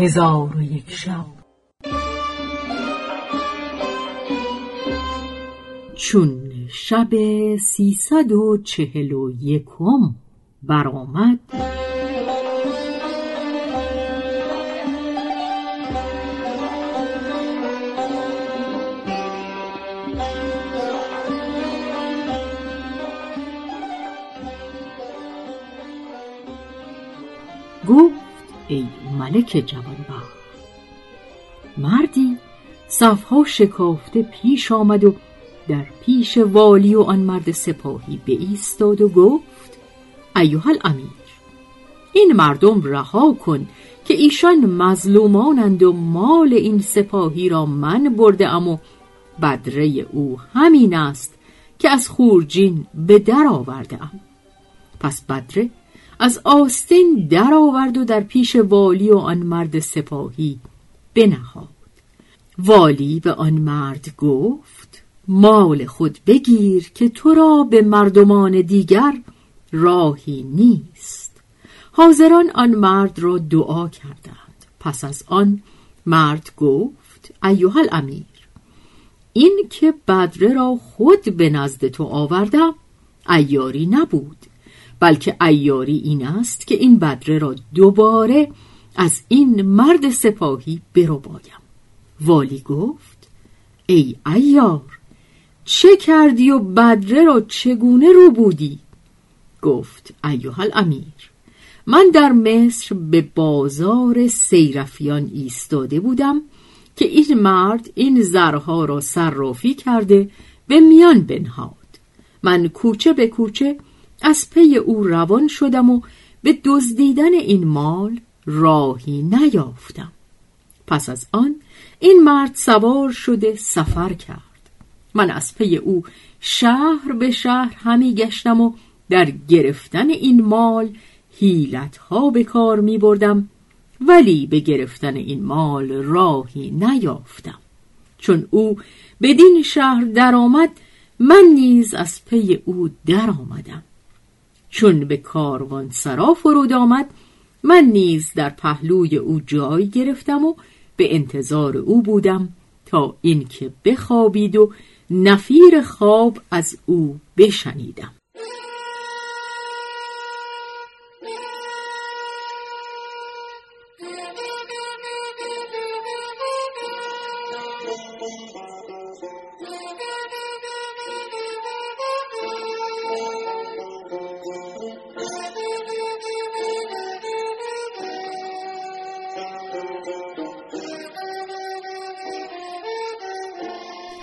هزار و یک شب. چون شب 341 برآمد، گفت ای ملک جوانبخت. مردی صفها شکافته پیش آمد و در پیش والی و آن مرد سپاهی بایستاد و گفت: ایها الامیر، این مردم رها کن که ایشان مظلومانند و مال این سپاهی را من برده ام و بدره او همین است که از خورجین به در آورده ام. پس بدره از آستین در آورد و در پیش والی و آن مرد سپاهی بنهاد. والی به آن مرد گفت: مال خود بگیر که تو را به مردمان دیگر راهی نیست. حاضران آن مرد را دعا کردند. پس از آن مرد گفت: ایها الامیر، این که بدره را خود به نزد تو آوردم عیاری نبود، بلکه عیاری این است که این بدره را دوباره از این مرد سپاهی بربایم. والی گفت: ای عیار، چه کردی و بدره را چگونه رو بودی؟ گفت: ایها الامیر، من در مصر به بازار سیرفیان ایستاده بودم که این مرد این زرها را صرافی کرده به میان بنهاد. من کوچه به کوچه از پی او روان شدم و به دزدیدن این مال راهی نیافتم. پس از آن این مرد سوار شده سفر کرد. من از پی او شهر به شهر همی گشتم و در گرفتن این مال حیلت‌ها به کار می بردم، ولی به گرفتن این مال راهی نیافتم. چون او بدین شهر درآمد، من نیز از پی او درآمدم. چون به کاروان سرا فرود آمد، من نیز در پهلوی او جای گرفتم و به انتظار او بودم تا اینکه بخوابید و نفیر خواب از او بشنیدم.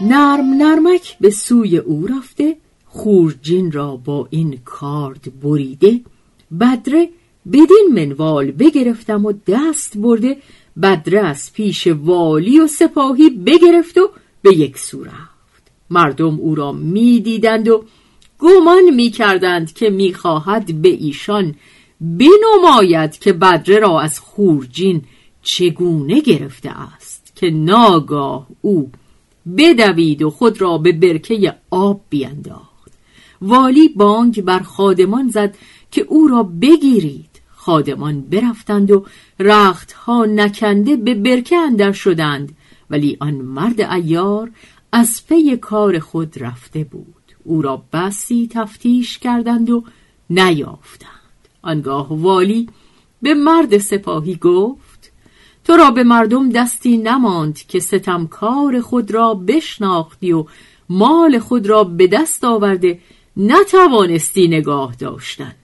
نرم نرمک به سوی او رفته، خورجین را با این کارد بریده، بدره بدین منوال بگرفتم و دست برده، بدره از پیش والی و سپاهی بگرفت و به یک سو رفت. مردم او را می دیدند و گمان می کردند که می خواهد به ایشان بنماید که بدره را از خورجین چگونه گرفته است، که ناگاه او بدوید و خود را به برکه آب بینداخت. والی بانگ بر خادمان زد که او را بگیرید. خادمان برفتند و رختها نکنده به برکه اندر شدند، ولی آن مرد عیار از پی کار خود رفته بود. او را بسی تفتیش کردند و نیافتند. آنگاه والی به مرد سپاهی گفت: تو را به مردم دستی نماند که ستمکار خود را بشناختی و مال خود را به دست آورده نتوانستی نگاه داشتن.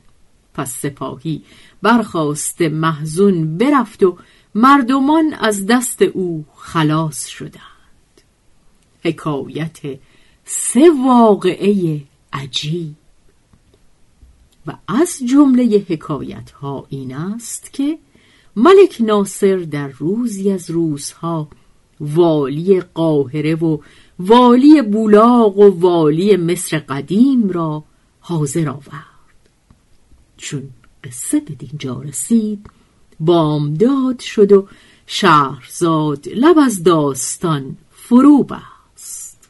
پس سپاهی برخاست محزون برفت و مردمان از دست او خلاص شدند. حکایت سه واقعه عجیب. و از جمله حکایت‌ها این است که ملک ناصر در روزی از روزها والی قاهره و والی بولاق و والی مصر قدیم را حاضر آورد. چون قصه به دینجا رسید، بامداد شد و شهرزاد لب از داستان فرو بست.